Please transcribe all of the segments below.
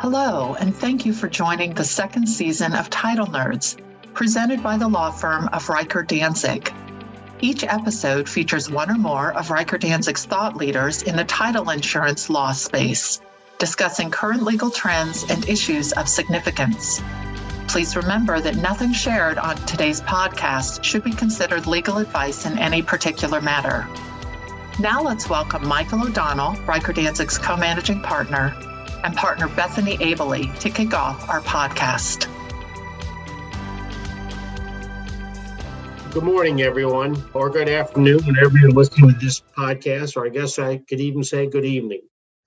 Hello, and thank you for joining the second season of Title Nerds, presented by the law firm of Riker Danzig. Each episode features one or more of Riker Danzig's thought leaders in the title insurance law space, discussing current legal trends and issues of significance. Please remember that nothing shared on today's podcast should be considered legal advice in any particular matter. Now let's welcome Michael O'Donnell, Riker Danzig's co-managing partner, and partner Bethany Abley to kick off our podcast. Good morning, everyone, or good afternoon, whenever you're listening to this podcast, or I guess I could even say good evening.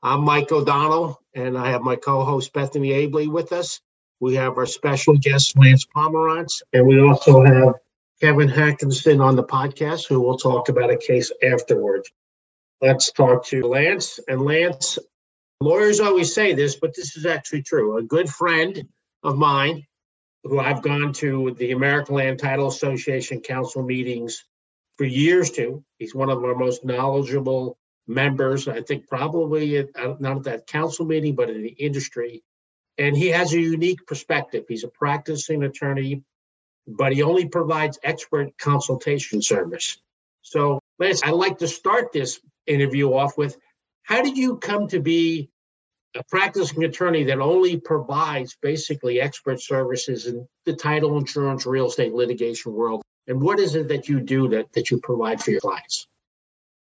I'm Mike O'Donnell, and I have my co-host Bethany Abley with us. We have our special guest, Lance Pomerantz, and we also have Kevin Hackinson on the podcast, who will talk about a case afterwards. Let's talk to Lance. And Lance, lawyers always say this, but this is actually true. A good friend of mine, who I've gone to the American Land Title Association Council meetings for years to. He's one of our most knowledgeable members, I think probably not at that council meeting, but in the industry. And he has a unique perspective. He's a practicing attorney, but he only provides expert consultation service. So, Lance, I'd like to start this interview off with, how did you come to be a practicing attorney that only provides basically expert services in the title insurance real estate litigation world? And what is it that you do that you provide for your clients?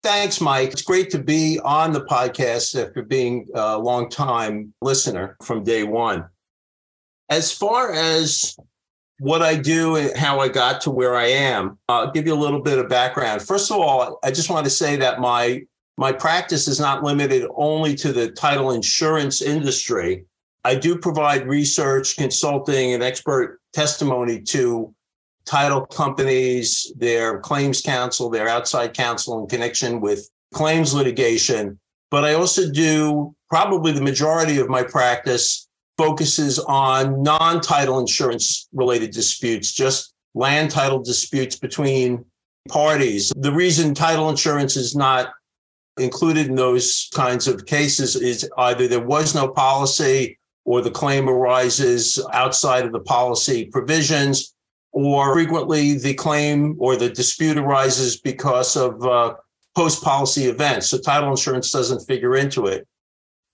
Thanks, Mike. It's great to be on the podcast after being a long-time listener from day one. As far as what I do and how I got to where I am, I'll give you a little bit of background. First of all, I just want to say that my practice is not limited only to the title insurance industry. I do provide research, consulting, and expert testimony to title companies, their claims counsel, their outside counsel in connection with claims litigation. But I also do, probably the majority of my practice focuses on non-title insurance related disputes, just land title disputes between parties. The reason title insurance is not included in those kinds of cases is either there was no policy or the claim arises outside of the policy provisions, or frequently the claim or the dispute arises because of post-policy events. So title insurance doesn't figure into it.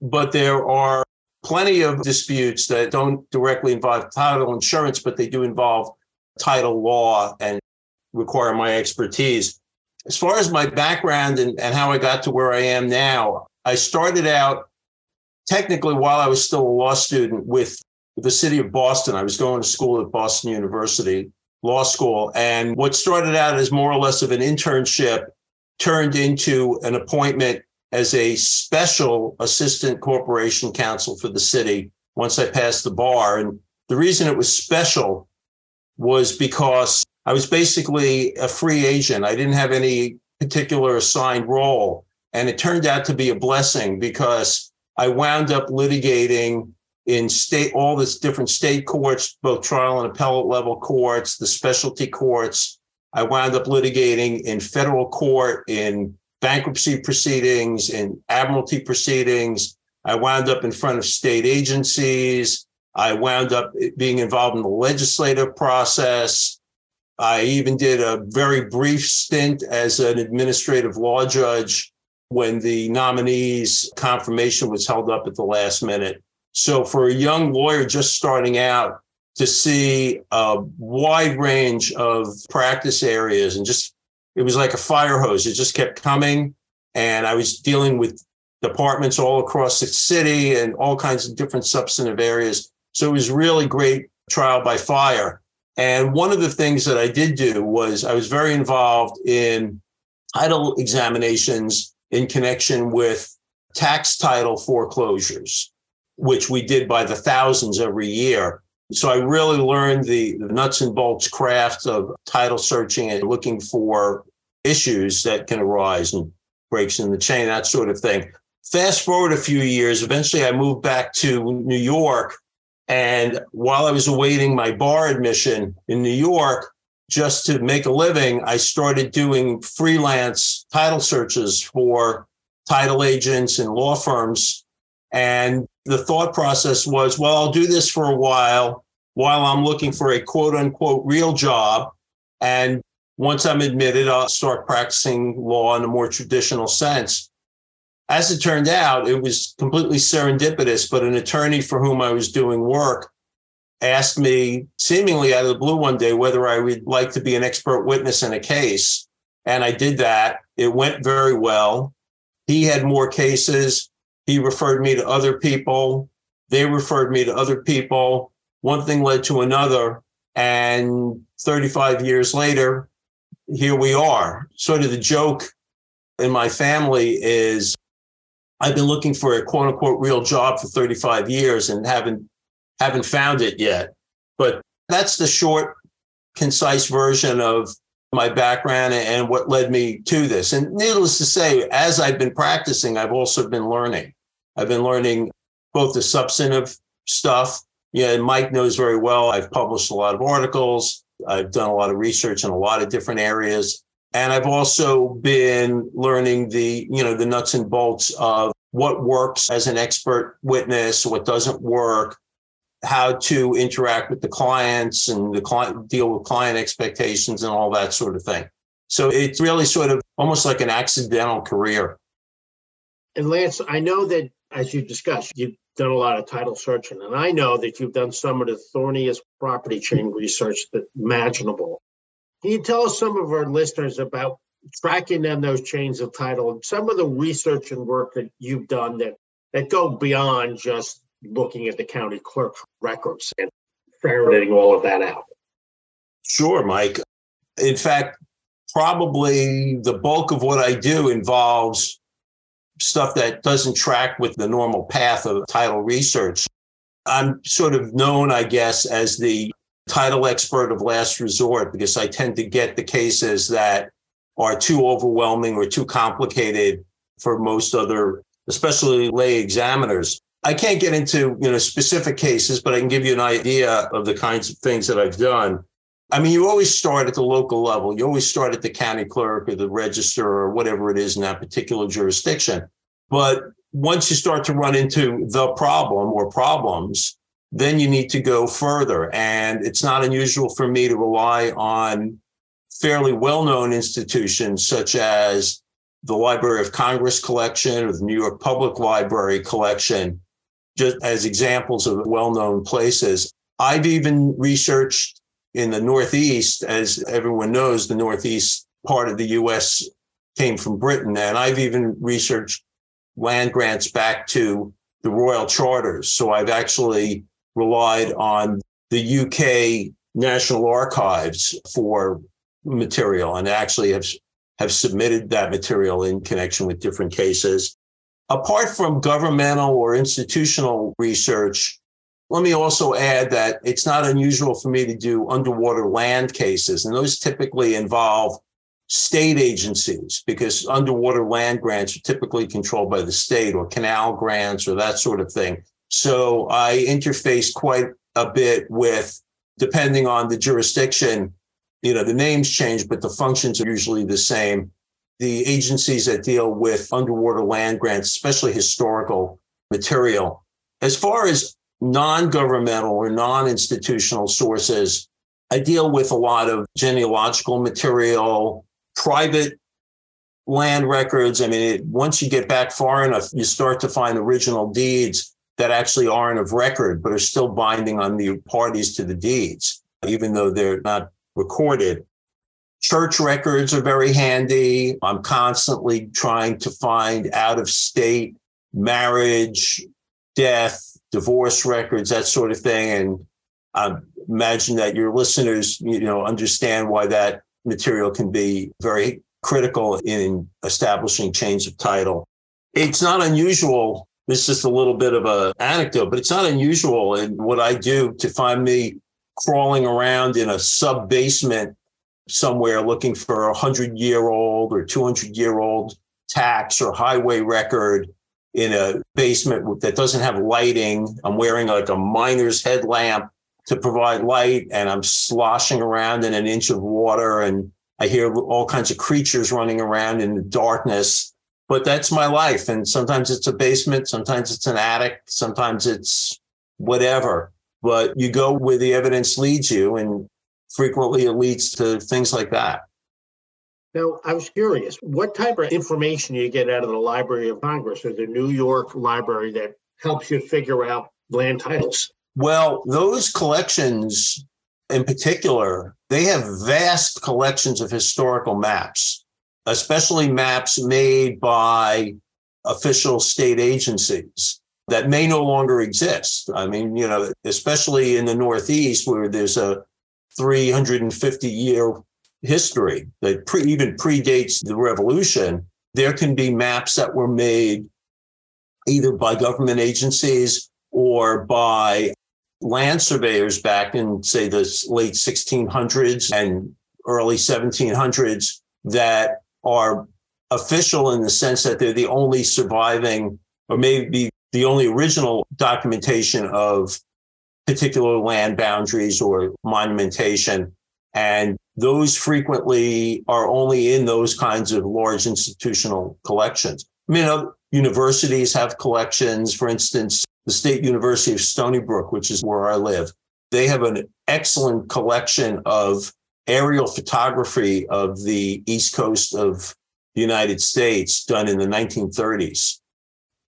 But there are plenty of disputes that don't directly involve title insurance, but they do involve title law and require my expertise. As far as my background and how I got to where I am now, I started out technically while I was still a law student with the city of Boston. I was going to school at Boston University Law School. And what started out as more or less of an internship turned into an appointment as a special assistant corporation counsel for the city once I passed the bar. And the reason it was special was because I was basically a free agent. I didn't have any particular assigned role. And it turned out to be a blessing because I wound up litigating in all these different state courts, both trial and appellate level courts, the specialty courts. I wound up litigating in federal court, in bankruptcy proceedings, in admiralty proceedings. I wound up in front of state agencies. I wound up being involved in the legislative process. I even did a very brief stint as an administrative law judge when the nominee's confirmation was held up at the last minute. So for a young lawyer just starting out, to see a wide range of practice areas and just, it was like a fire hose. It just kept coming. And I was dealing with departments all across the city and all kinds of different substantive areas. So it was really great trial by fire. And one of the things that I did do was I was very involved in title examinations in connection with tax title foreclosures, which we did by the thousands every year. So I really learned the nuts and bolts craft of title searching and looking for issues that can arise and breaks in the chain, that sort of thing. Fast forward a few years, eventually I moved back to New York. And while I was awaiting my bar admission in New York, just to make a living, I started doing freelance title searches for title agents and law firms. And the thought process was, well, I'll do this for a while I'm looking for a quote unquote real job. And once I'm admitted, I'll start practicing law in a more traditional sense. As it turned out, it was completely serendipitous, but an attorney for whom I was doing work asked me seemingly out of the blue one day whether I would like to be an expert witness in a case. And I did that. It went very well. He had more cases. He referred me to other people. They referred me to other people. One thing led to another. And 35 years later, here we are. Sort of the joke in my family is I've been looking for a quote unquote real job for 35 years and haven't found it yet. But that's the short, concise version of my background and what led me to this. And needless to say, as I've been practicing, I've also been learning. I've been learning both the substantive stuff. Yeah, Mike knows very well. I've published a lot of articles. I've done a lot of research in a lot of different areas. And I've also been learning the nuts and bolts of what works as an expert witness, what doesn't work, how to interact with the clients and deal with client expectations and all that sort of thing. So it's really sort of almost like an accidental career. And Lance, I know that as you discussed, you've done a lot of title searching, and I know that you've done some of the thorniest property chain research that's imaginable. Can you tell us, some of our listeners, about tracking down those chains of title and some of the research and work that you've done that go beyond just looking at the county clerk's records and ferreting all of that out? Sure, Mike. In fact, probably the bulk of what I do involves stuff that doesn't track with the normal path of title research. I'm sort of known, I guess, as the title expert of last resort because I tend to get the cases that are too overwhelming or too complicated for most other, especially lay examiners. I can't get into specific cases, but I can give you an idea of the kinds of things that I've done. I mean, you always start at the local level. You always start at the county clerk or the register or whatever it is in that particular jurisdiction. But once you start to run into the problem or problems, then you need to go further. And it's not unusual for me to rely on fairly well-known institutions such as the Library of Congress collection or the New York Public Library collection, just as examples of well-known places. I've even researched in the Northeast. As everyone knows, the Northeast part of the U.S. came from Britain. And I've even researched land grants back to the Royal Charters. So I've actually relied on the U.K. National Archives for material and actually have submitted that material in connection with different cases. Apart from governmental or institutional research, let me also add that it's not unusual for me to do underwater land cases, and those typically involve state agencies because underwater land grants are typically controlled by the state, or canal grants or that sort of thing. So I interface quite a bit with, depending on the jurisdiction, the names change, but the functions are usually the same. The agencies that deal with underwater land grants, especially historical material. As far as non-governmental or non-institutional sources, I deal with a lot of genealogical material, private land records. I mean, once you get back far enough, you start to find original deeds that actually aren't of record, but are still binding on the parties to the deeds, even though they're not recorded. Church records are very handy. I'm constantly trying to find out-of-state marriage, death, divorce records, that sort of thing. And I imagine that your listeners, understand why that material can be very critical in establishing chains of title. It's not unusual. This is just a little bit of an anecdote, but it's not unusual in what I do to find me crawling around in a sub-basement somewhere looking for 100-year-old or 200-year-old tax or highway record in a basement that doesn't have lighting. I'm wearing like a miner's headlamp to provide light, and I'm sloshing around in an inch of water, and I hear all kinds of creatures running around in the darkness. But that's my life. And sometimes it's a basement, sometimes it's an attic, sometimes it's whatever. But you go where the evidence leads you, and frequently it leads to things like that. Now, I was curious, what type of information do you get out of the Library of Congress or the New York Library that helps you figure out land titles? Well, those collections in particular, they have vast collections of historical maps, especially maps made by official state agencies that may no longer exist. I mean, you know, especially in the Northeast where there's a 350-year history that even predates the revolution, there can be maps that were made either by government agencies or by land surveyors back in, say, the late 1600s and early 1700s that are official in the sense that they're the only surviving or maybe the only original documentation of particular land boundaries or monumentation. And those frequently are only in those kinds of large institutional collections. I mean, universities have collections. For instance, the State University of Stony Brook, which is where I live, they have an excellent collection of aerial photography of the East Coast of the United States done in the 1930s.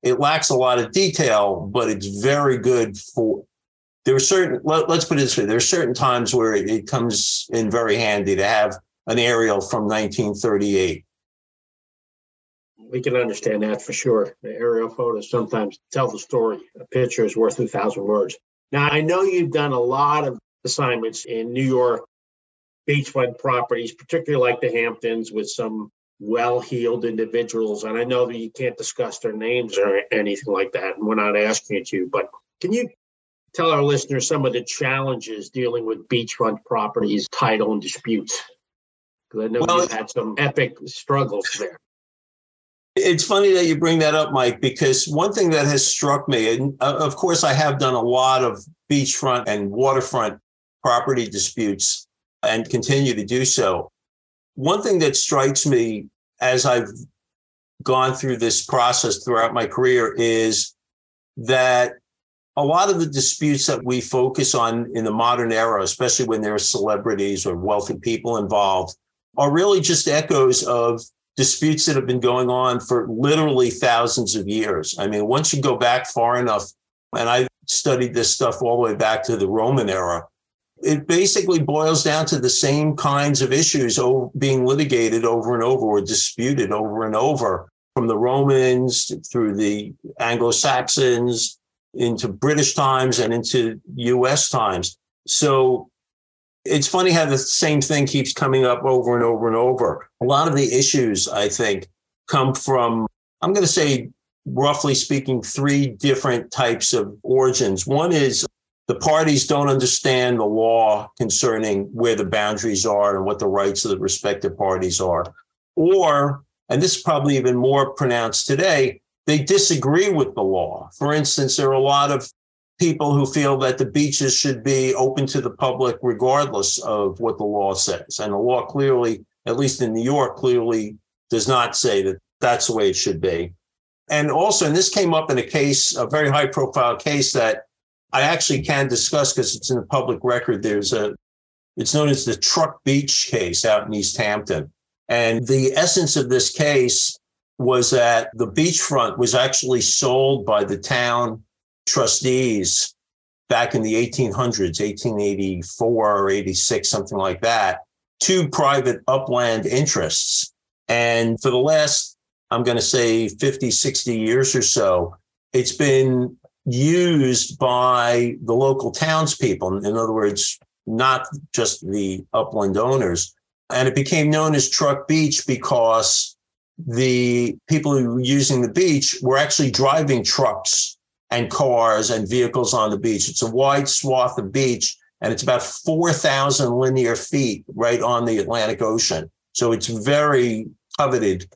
It lacks a lot of detail, but it's very good for... There are certain, let's put it this way, there are certain times where it comes in very handy to have an aerial from 1938. We can understand that for sure. The aerial photos sometimes tell the story. A picture is worth 1,000 words. Now, I know you've done a lot of assignments in New York beachfront properties, particularly like the Hamptons, with some well-heeled individuals. And I know that you can't discuss their names or anything like that, and we're not asking it to you, but can you tell our listeners some of the challenges dealing with beachfront properties, title, and disputes? Because I know you've had some epic struggles there. It's funny that you bring that up, Mike, because one thing that has struck me, and of course, I have done a lot of beachfront and waterfront property disputes and continue to do so. One thing that strikes me as I've gone through this process throughout my career is that a lot of the disputes that we focus on in the modern era, especially when there are celebrities or wealthy people involved, are really just echoes of disputes that have been going on for literally thousands of years. I mean, once you go back far enough, and I studied this stuff all the way back to the Roman era, it basically boils down to the same kinds of issues being litigated over and over or disputed over and over, from the Romans through the Anglo-Saxons, into British times and into U.S. times. So it's funny how the same thing keeps coming up over and over and over. A lot of the issues, I think, come from, I'm going to say, roughly speaking, three different types of origins. One is the parties don't understand the law concerning where the boundaries are and what the rights of the respective parties are. Or, and this is probably even more pronounced today, they disagree with the law. For instance, there are a lot of people who feel that the beaches should be open to the public regardless of what the law says. And the law clearly, at least in New York, clearly does not say that that's the way it should be. And also, and this came up in a case, a very high profile case that I actually can discuss because it's in the public record. It's known as the Truck Beach case out in East Hampton. And the essence of this case was that the beachfront was actually sold by the town trustees back in the 1800s, 1884 or 86, something like that, to private upland interests. And for the last, I'm going to say 50, 60 years or so, it's been used by the local townspeople. In other words, not just the upland owners. And it became known as Truck Beach because the people who were using the beach were actually driving trucks and cars and vehicles on the beach. It's a wide swath of beach, and it's about 4,000 linear feet right on the Atlantic Ocean. So it's a very coveted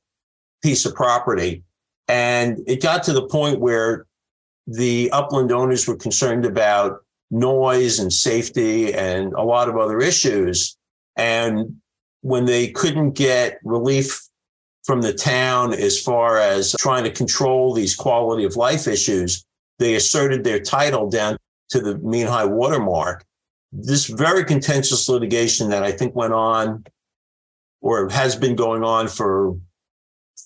piece of property. And it got to the point where the upland owners were concerned about noise and safety and a lot of other issues. And when they couldn't get relief from the town as far as trying to control these quality of life issues. They asserted their title down to the mean high water mark. This very contentious litigation that I think went on or has been going on for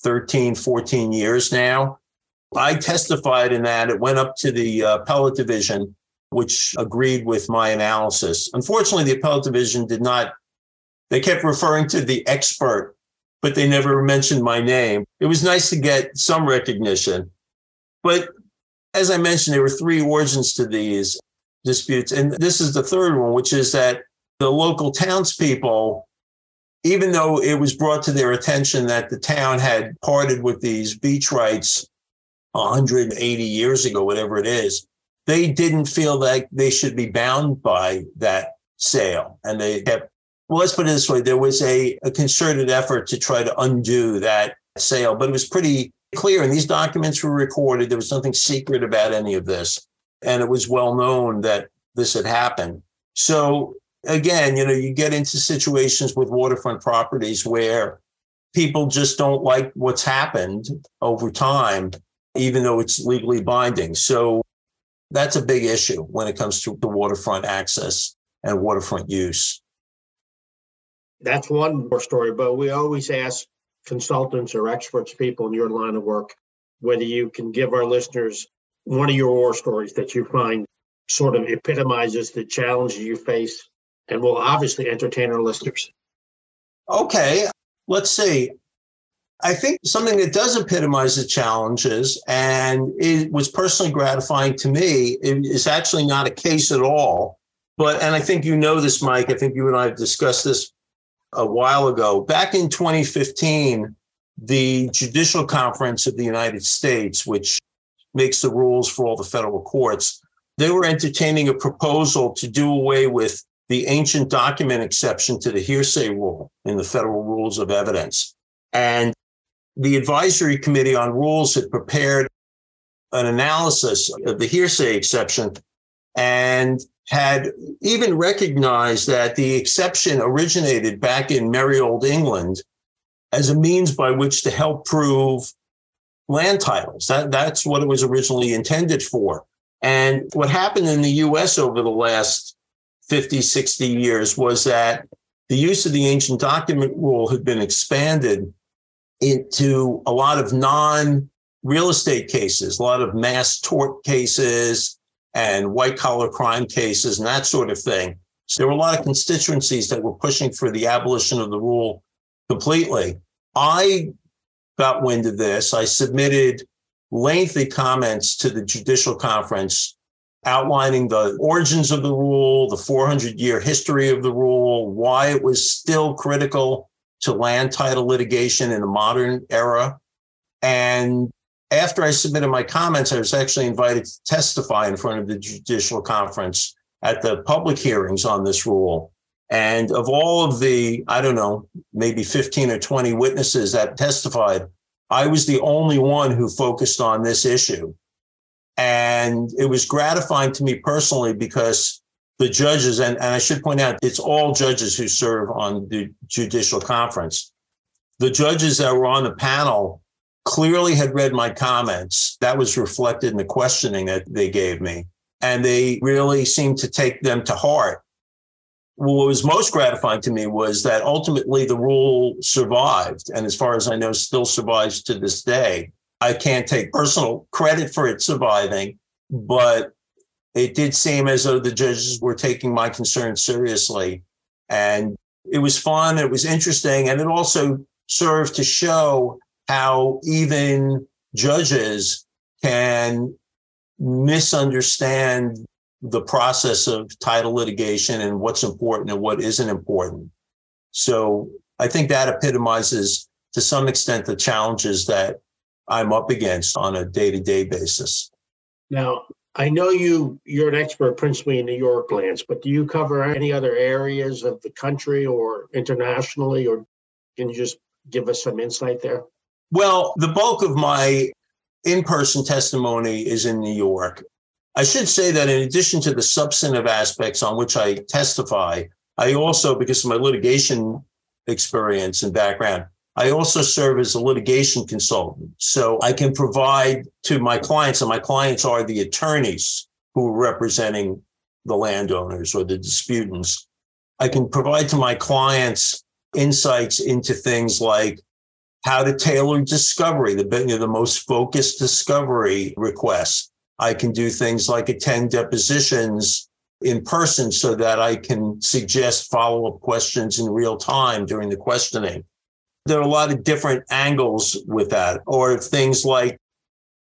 13, 14 years now. I testified in that. It went up to the appellate division, which agreed with my analysis. Unfortunately, the appellate division did not. They kept referring to the expert, but they never mentioned my name. It was nice to get some recognition. But as I mentioned, there were three origins to these disputes. And this is the third one, which is that the local townspeople, even though it was brought to their attention that the town had parted with these beach rights 180 years ago, whatever it is, they didn't feel like they should be bound by that sale. And they kept, well, let's put it this way, there was a concerted effort to try to undo that sale, but it was pretty clear. And these documents were recorded. There was nothing secret about any of this. And it was well known that this had happened. So again, you know, you get into situations with waterfront properties where people just don't like what's happened over time, even though it's legally binding. So that's a big issue when it comes to the waterfront access and waterfront use. That's one more story, but we always ask consultants or experts, people in your line of work, whether you can give our listeners one of your war stories that you find sort of epitomizes the challenge you face, and will obviously entertain our listeners. Okay, let's see. I think something that does epitomize the challenges, and it was personally gratifying to me, is actually not a case at all. But, and I think you know this, Mike, I think you and I have discussed this a while ago. Back in 2015, the Judicial Conference of the United States, which makes the rules for all the federal courts, they were entertaining a proposal to do away with the ancient document exception to the hearsay rule in the federal rules of evidence. And the Advisory Committee on Rules had prepared an analysis of the hearsay exception and had even recognized that the exception originated back in merry old England as a means by which to help prove land titles. That's what it was originally intended for. And what happened in the U.S. over the last 50, 60 years was that the use of the ancient document rule had been expanded into a lot of non-real estate cases, a lot of mass tort cases and white-collar crime cases and that sort of thing. So there were a lot of constituencies that were pushing for the abolition of the rule completely. I got wind of this. I submitted lengthy comments to the Judicial Conference outlining the origins of the rule, the 400-year history of the rule, why it was still critical to land title litigation in the modern era. And after I submitted my comments, I was actually invited to testify in front of the Judicial Conference at the public hearings on this rule. And of all of the, I don't know, maybe 15 or 20 witnesses that testified, I was the only one who focused on this issue. And it was gratifying to me personally because the judges, and I should point out, it's all judges who serve on the Judicial Conference. The judges that were on the panel clearly had read my comments. That was reflected in the questioning that they gave me. And they really seemed to take them to heart. What was most gratifying to me was that ultimately the rule survived. And as far as I know, still survives to this day. I can't take personal credit for it surviving, but it did seem as though the judges were taking my concerns seriously. And it was fun. It was interesting. And it also served to show how even judges can misunderstand the process of title litigation and what's important and what isn't important. So I think that epitomizes to some extent the challenges that I'm up against on a day-to-day basis. Now, I know you're an expert principally in New York, Lance, but do you cover any other areas of the country or internationally, or can you just give us some insight there? Well, the bulk of my in-person testimony is in New York. I should say that in addition to the substantive aspects on which I testify, I also, because of my litigation experience and background, I also serve as a litigation consultant, so I can provide to my clients, and my clients are the attorneys who are representing the landowners or the disputants. I can provide to my clients insights into things like how to tailor discovery, the most focused discovery request. I can do things like attend depositions in person so that I can suggest follow-up questions in real time during the questioning. There are a lot of different angles with that, or things like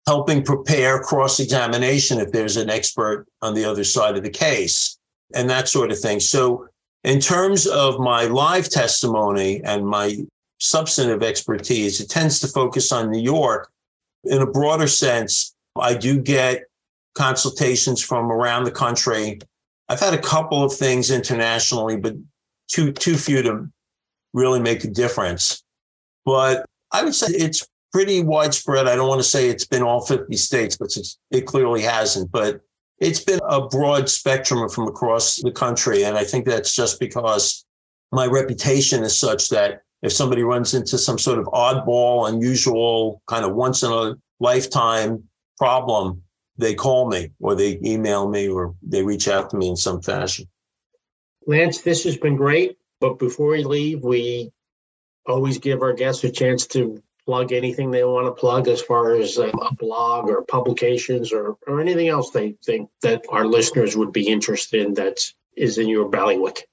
helping prepare cross-examination if there's an expert on the other side of the case and that sort of thing. So in terms of my live testimony and my substantive expertise, it tends to focus on New York. In a broader sense, I do get consultations from around the country. I've had a couple of things internationally, but too few to really make a difference. But I would say it's pretty widespread. I don't want to say it's been all 50 states, but it clearly hasn't. But it's been a broad spectrum from across the country. And I think that's just because my reputation is such that if somebody runs into some sort of oddball, unusual, kind of once in a lifetime problem, they call me or they email me or they reach out to me in some fashion. Lance, this has been great. But before we leave, we always give our guests a chance to plug anything they want to plug as far as a blog or publications or anything else they think that our listeners would be interested in that is in your bailiwick.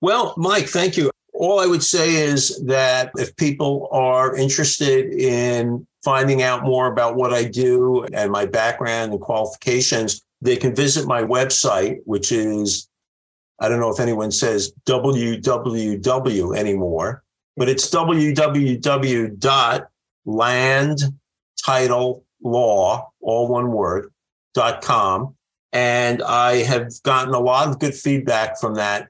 Well, Mike, thank you. All I would say is that if people are interested in finding out more about what I do and my background and qualifications, they can visit my website, which is, I don't know if anyone says www anymore, but it's www.landtitlelaw.com. And I have gotten a lot of good feedback from that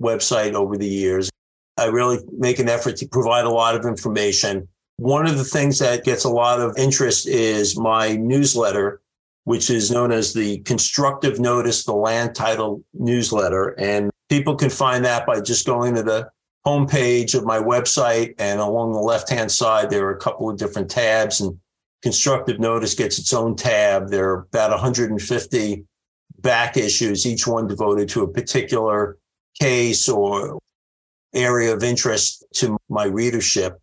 website over the years. I really make an effort to provide a lot of information. One of the things that gets a lot of interest is my newsletter, which is known as the Constructive Notice, the Land Title Newsletter. And people can find that by just going to the homepage of my website, and along the left-hand side, there are a couple of different tabs, and Constructive Notice gets its own tab. There are about 150 back issues, each one devoted to a particular case or area of interest to my readership.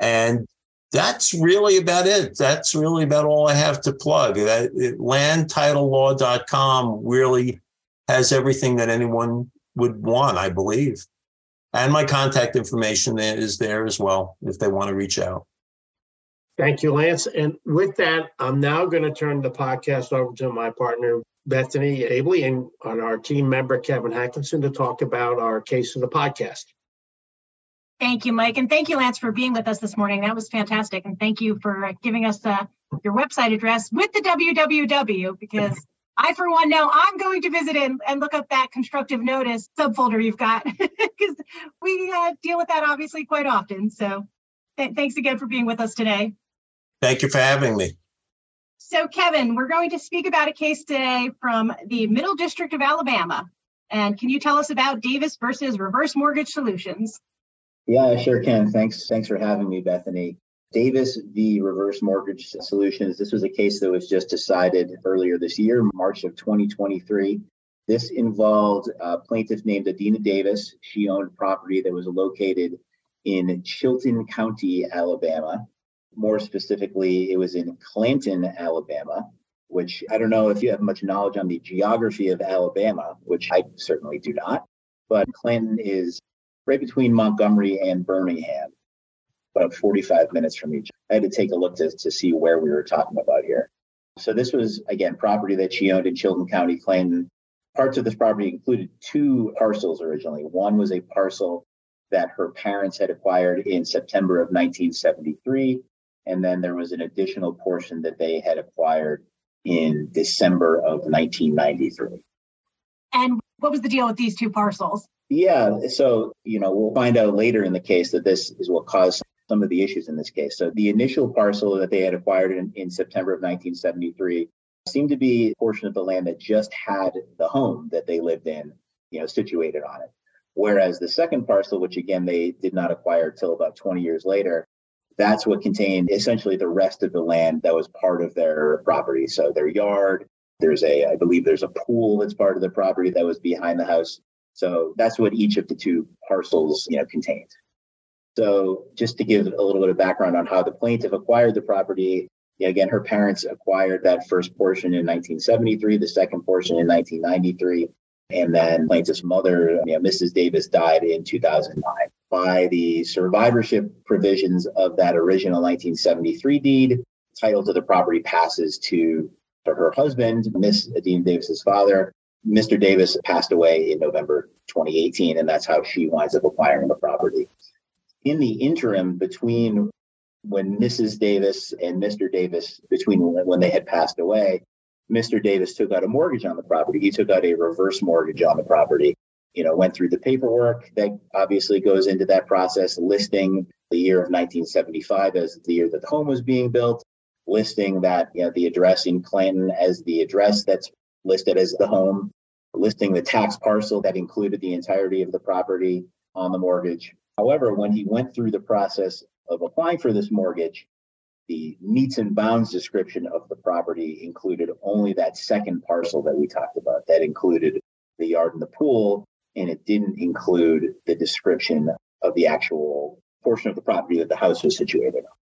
And that's really about it. That's really about all I have to plug. LandTitleLaw.com really has everything that anyone would want, I believe. And my contact information is there as well if they want to reach out. Thank you, Lance. And with that, I'm now going to turn the podcast over to my partner, Bethany Abley, and our team member, Kevin Hackinson, to talk about our case of the podcast. Thank you, Mike. And thank you, Lance, for being with us this morning. That was fantastic. And thank you for giving us your website address with the www, because I, for one, now I'm going to visit and look up that Constructive Notice subfolder you've got, because we deal with that, obviously, quite often. So thanks again for being with us today. Thank you for having me. So, Kevin, we're going to speak about a case today from the Middle District of Alabama. And can you tell us about Davis versus Reverse Mortgage Solutions? Yeah, I sure can. Thanks for having me, Bethany. Davis v. Reverse Mortgage Solutions. This was a case that was just decided earlier this year, March of 2023. This involved a plaintiff named Adina Davis. She owned property that was located in Chilton County, Alabama. More specifically, it was in Clanton, Alabama, which I don't know if you have much knowledge on the geography of Alabama, which I certainly do not, but Clanton is right between Montgomery and Birmingham, about 45 minutes from each. I had to take a look to see where we were talking about here. So this was, again, property that she owned in Chilton County, Clanton. Parts of this property included two parcels originally. One was a parcel that her parents had acquired in September of 1973, and then there was an additional portion that they had acquired in December of 1993. And what was the deal with these two parcels? Yeah. So, we'll find out later in the case that this is what caused some of the issues in this case. So the initial parcel that they had acquired in September of 1973 seemed to be a portion of the land that just had the home that they lived in, situated on it. Whereas the second parcel, which again, they did not acquire till about 20 years later, that's what contained essentially the rest of the land that was part of their property. So their yard, I believe there's a pool that's part of the property that was behind the house. So that's what each of the two parcels, contained. So just to give a little bit of background on how the plaintiff acquired the property, again, her parents acquired that first portion in 1973, the second portion in 1993, and then plaintiff's mother, Mrs. Davis, died in 2009. By the survivorship provisions of that original 1973 deed, title to the property passes to her husband, Miss Adina Davis's father. Mr. Davis passed away in November 2018, and that's how she winds up acquiring the property. In the interim, between when Mrs. Davis and Mr. Davis, between when they had passed away, Mr. Davis took out a mortgage on the property. He took out a reverse mortgage on the property, went through the paperwork that obviously goes into that process, listing the year of 1975 as the year that the home was being built, listing that the address in Clanton as the address that's listed as the home, listing the tax parcel that included the entirety of the property on the mortgage. However, when he went through the process of applying for this mortgage, the meets and bounds description of the property included only that second parcel that we talked about. That included the yard and the pool, and it didn't include the description of the actual portion of the property that the house was situated on.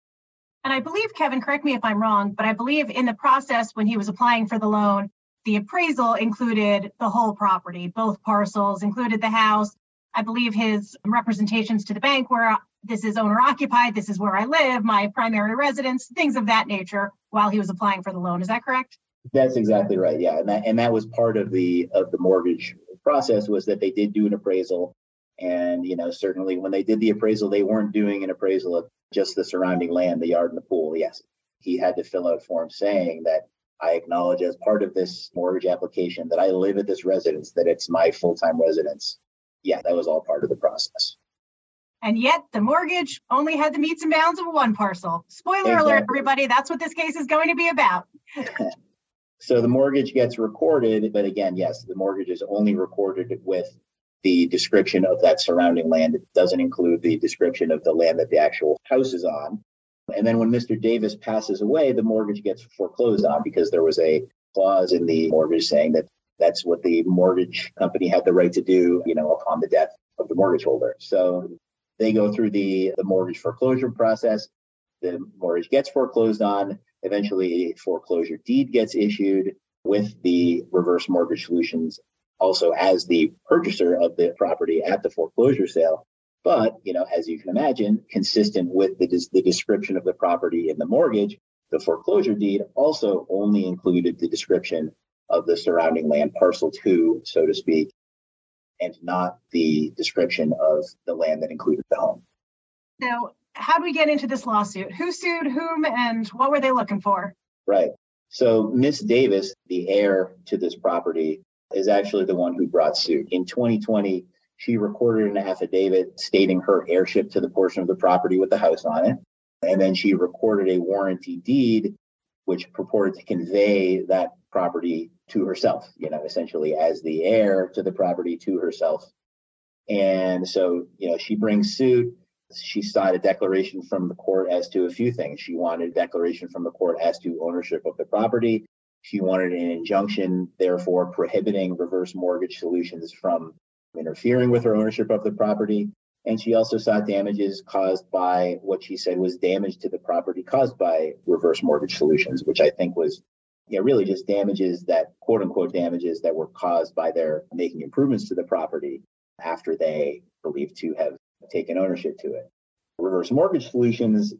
And I believe, Kevin, correct me if I'm wrong, but I believe in the process when he was applying for the loan, the appraisal included the whole property, both parcels, included the house. I believe his representations to the bank were, this is owner-occupied, this is where I live, my primary residence, things of that nature while he was applying for the loan. Is that correct? That's exactly right, yeah. And that was part of the mortgage process, was that they did do an appraisal. And, certainly when they did the appraisal, they weren't doing an appraisal of just the surrounding land, the yard and the pool. Yes, he had to fill out forms saying that I acknowledge as part of this mortgage application that I live at this residence, that it's my full-time residence. Yeah, that was all part of the process. And yet the mortgage only had the meets and bounds of one parcel. Spoiler alert, everybody, that's what this case is going to be about. So the mortgage gets recorded, but again, yes, the mortgage is only recorded with the description of that surrounding land. It doesn't include the description of the land that the actual house is on. And then when Mr. Davis passes away, the mortgage gets foreclosed on because there was a clause in the mortgage saying that that's what the mortgage company had the right to do, upon the death of the mortgage holder. So they go through the mortgage foreclosure process. The mortgage gets foreclosed on. Eventually, a foreclosure deed gets issued with the Reverse Mortgage Solutions also as the purchaser of the property at the foreclosure sale. But, as you can imagine, consistent with the description of the property in the mortgage, the foreclosure deed also only included the description of the surrounding land, parcel two, so to speak, and not the description of the land that included the home. So how do we get into this lawsuit? Who sued whom and what were they looking for? Right. So Miss Davis, the heir to this property, is actually the one who brought suit. In 2020, she recorded an affidavit stating her heirship to the portion of the property with the house on it. And then she recorded a warranty deed, which purported to convey that property to herself, essentially as the heir to the property to herself. And so, she brings suit. She sought a declaration from the court as to a few things. She wanted a declaration from the court as to ownership of the property. She wanted an injunction, therefore, prohibiting Reverse Mortgage Solutions from interfering with her ownership of the property. And she also sought damages caused by what she said was damage to the property caused by Reverse Mortgage Solutions, which I think was really just damages that, quote unquote, damages that were caused by their making improvements to the property after they believed to have taken ownership to it. Reverse Mortgage Solutions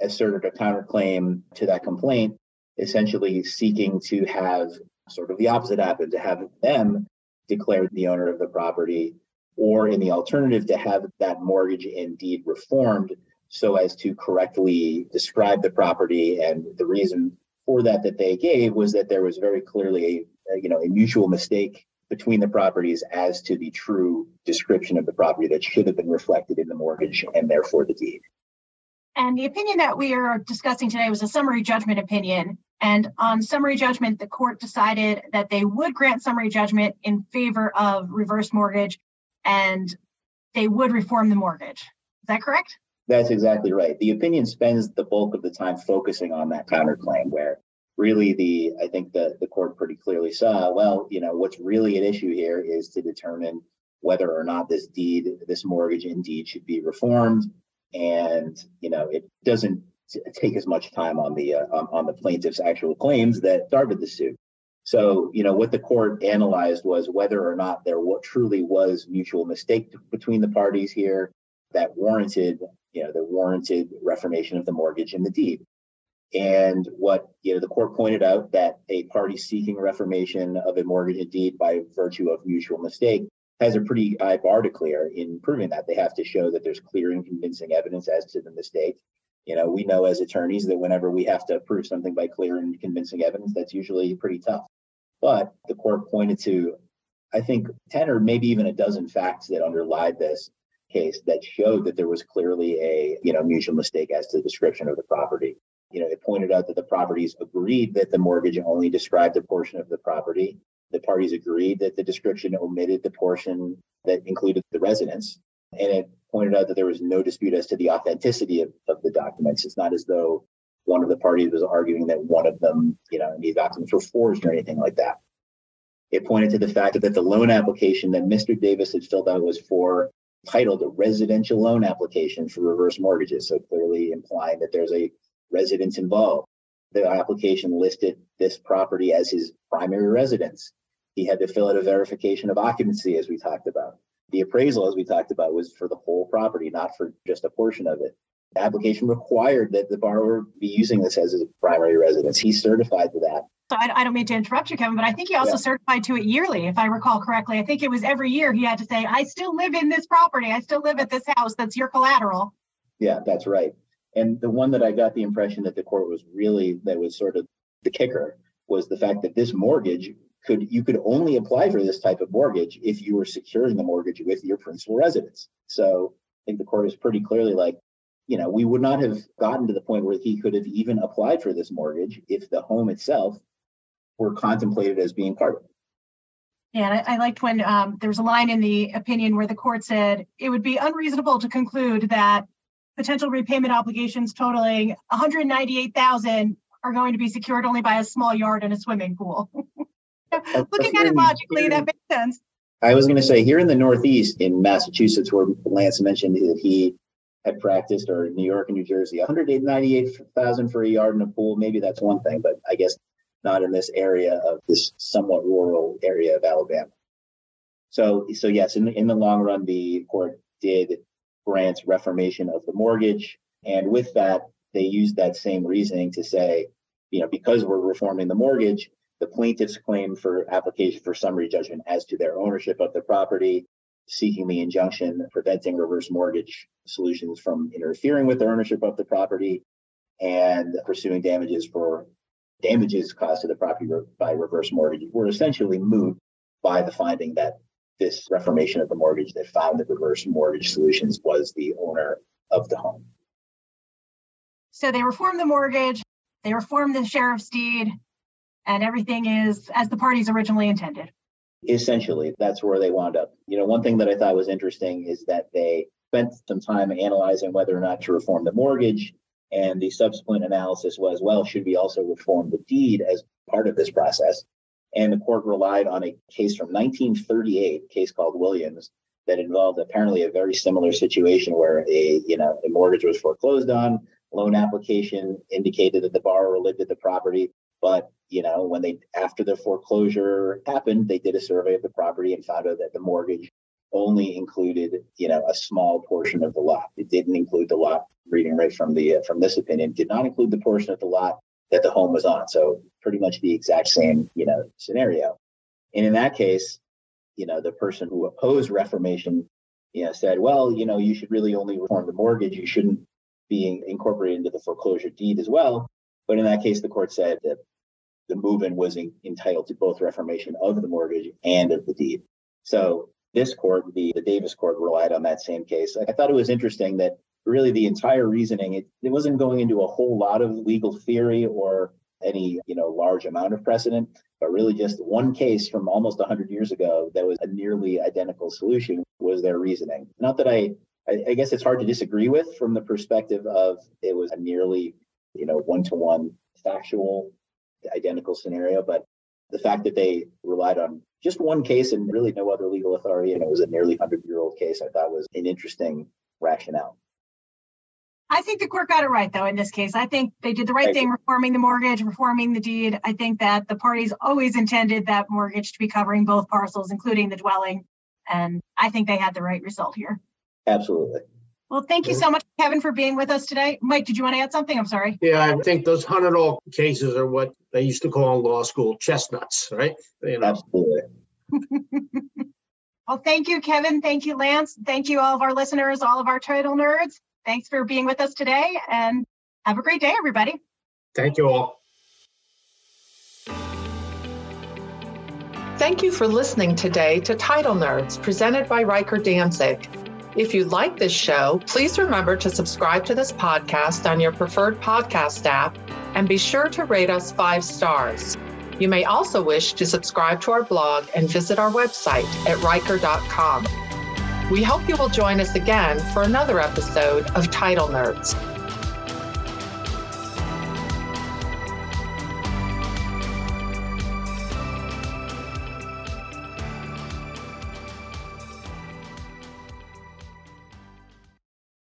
asserted a counterclaim to that complaint, essentially seeking to have sort of the opposite happen, to have them declared the owner of the property, or in the alternative, to have that mortgage and deed reformed so as to correctly describe the property. And the reason for that they gave was that there was very clearly a mutual mistake between the properties as to the true description of the property that should have been reflected in the mortgage and therefore the deed. And the opinion that we are discussing today was a summary judgment opinion. And on summary judgment, the court decided that they would grant summary judgment in favor of Reverse Mortgage and they would reform the mortgage. Is that correct? That's exactly right. The opinion spends the bulk of the time focusing on that counterclaim, where really I think the court pretty clearly saw, well, you know, what's really at issue here is to determine whether or not this deed, this mortgage indeed should be reformed. And, you know, it doesn't take as much time on the plaintiff's actual claims that started the suit. So, you know, what the court analyzed was whether or not there truly was mutual mistake between the parties here that warranted, you know, reformation of the mortgage and the deed. And what, you know, the court pointed out that a party seeking reformation of a mortgage and deed by virtue of mutual mistake has a pretty high bar to clear in proving that. They have to show that there's clear and convincing evidence as to the mistake. You know, we know as attorneys that whenever we have to prove something by clear and convincing evidence, that's usually pretty tough. But the court pointed to, I think, 10 or maybe even a dozen facts that underlie this case that showed that there was clearly a, you know, mutual mistake as to the description of the property. You know, it pointed out that the parties agreed that the mortgage only described a portion of the property. The parties agreed that the description omitted the portion that included the residence. And it pointed out that there was no dispute as to the authenticity of the documents. It's not as though one of the parties was arguing that one of them, you know, these documents were forged or anything like that. It pointed to the fact that the loan application that Mr. Davis had filled out was titled a residential loan application for reverse mortgages, so clearly implying that there's a residence involved. The application listed this property as his primary residence. He had to fill out a verification of occupancy, as we talked about. The appraisal, as we talked about, was for the whole property, not for just a portion of it. The application required that the borrower be using this as his primary residence. He certified to that. So I don't mean to interrupt you, Kevin, but I think he also certified to it yearly, if I recall correctly. I think it was every year he had to say, I still live in this property. I still live at this house. That's your collateral. Yeah, that's right. And the one that I got the impression that the court was really, that was sort of the kicker, was the fact that this mortgage you could only apply for this type of mortgage if you were securing the mortgage with your principal residence. So I think the court is pretty clearly like, you know, we would not have gotten to the point where he could have even applied for this mortgage if the home itself were contemplated as being part of it. Yeah, and I liked when there was a line in the opinion where the court said, it would be unreasonable to conclude that potential repayment obligations totaling $198,000 are going to be secured only by a small yard and a swimming pool. Looking at it logically, that makes sense. I was going to say, here in the Northeast, in Massachusetts, where Lance mentioned that he had practiced, or New York and New Jersey, $198,000 for a yard and a pool. Maybe that's one thing, but I guess not in this area of this somewhat rural area of Alabama. So yes, in the long run, the court did grant reformation of the mortgage, and with that, they used that same reasoning to say, you know, because we're reforming the mortgage, the plaintiff's claim for application for summary judgment as to their ownership of the property, seeking the injunction preventing Reverse Mortgage Solutions from interfering with the ownership of the property, and pursuing damages for damages caused to the property by reverse mortgage, were essentially moot by the finding that this reformation of the mortgage that found that Reverse Mortgage Solutions was the owner of the home. So they reformed the mortgage, they reformed the sheriff's deed, and everything is as the parties originally intended. Essentially, that's where they wound up. You know, one thing that I thought was interesting is that they spent some time analyzing whether or not to reform the mortgage. And the subsequent analysis was, well, should we also reform the deed as part of this process? And the court relied on a case from 1938, a case called Williams, that involved apparently a very similar situation where a mortgage was foreclosed on, loan application indicated that the borrower lived at the property, but you know, when after the foreclosure happened, they did a survey of the property and found out that the mortgage only included, you know, a small portion of the lot. It didn't include the lot. Reading right from the from this opinion, did not include the portion of the lot that the home was on. So pretty much the exact same, you know, scenario. And in that case, you know, the person who opposed reformation, you know, said, well, you know, you should really only reform the mortgage. You shouldn't be incorporated into the foreclosure deed as well. But in that case, the court said that the move-in was entitled to both reformation of the mortgage and of the deed. So this court, the Davis court, relied on that same case. I thought it was interesting that really the entire reasoning, it wasn't going into a whole lot of legal theory or any, large amount of precedent, but really just one case from almost 100 years ago that was a nearly identical solution was their reasoning. Not that I guess it's hard to disagree with from the perspective of it was a nearly, one-to-one factual identical scenario, but the fact that they relied on just one case and really no other legal authority, and it was a nearly 100-year-old case, I thought was an interesting rationale. I think the court got it right, though, in this case. I think they did the right thing, reforming the mortgage, reforming the deed. I think that the parties always intended that mortgage to be covering both parcels, including the dwelling. And I think they had the right result here. Absolutely. Well, thank you so much, Kevin, for being with us today. Mike, did you want to add something? I'm sorry. Yeah, I think those 100-old cases are what they used to call in law school chestnuts, right? Absolutely. Well, thank you, Kevin. Thank you, Lance. Thank you, all of our listeners, all of our title nerds. Thanks for being with us today, and have a great day, everybody. Thank you all. Thank you for listening today to Title Nerds, presented by Riker Danzig. If you like this show, please remember to subscribe to this podcast on your preferred podcast app, and be sure to rate us 5 stars. You may also wish to subscribe to our blog and visit our website at riker.com. We hope you will join us again for another episode of Title Nerds.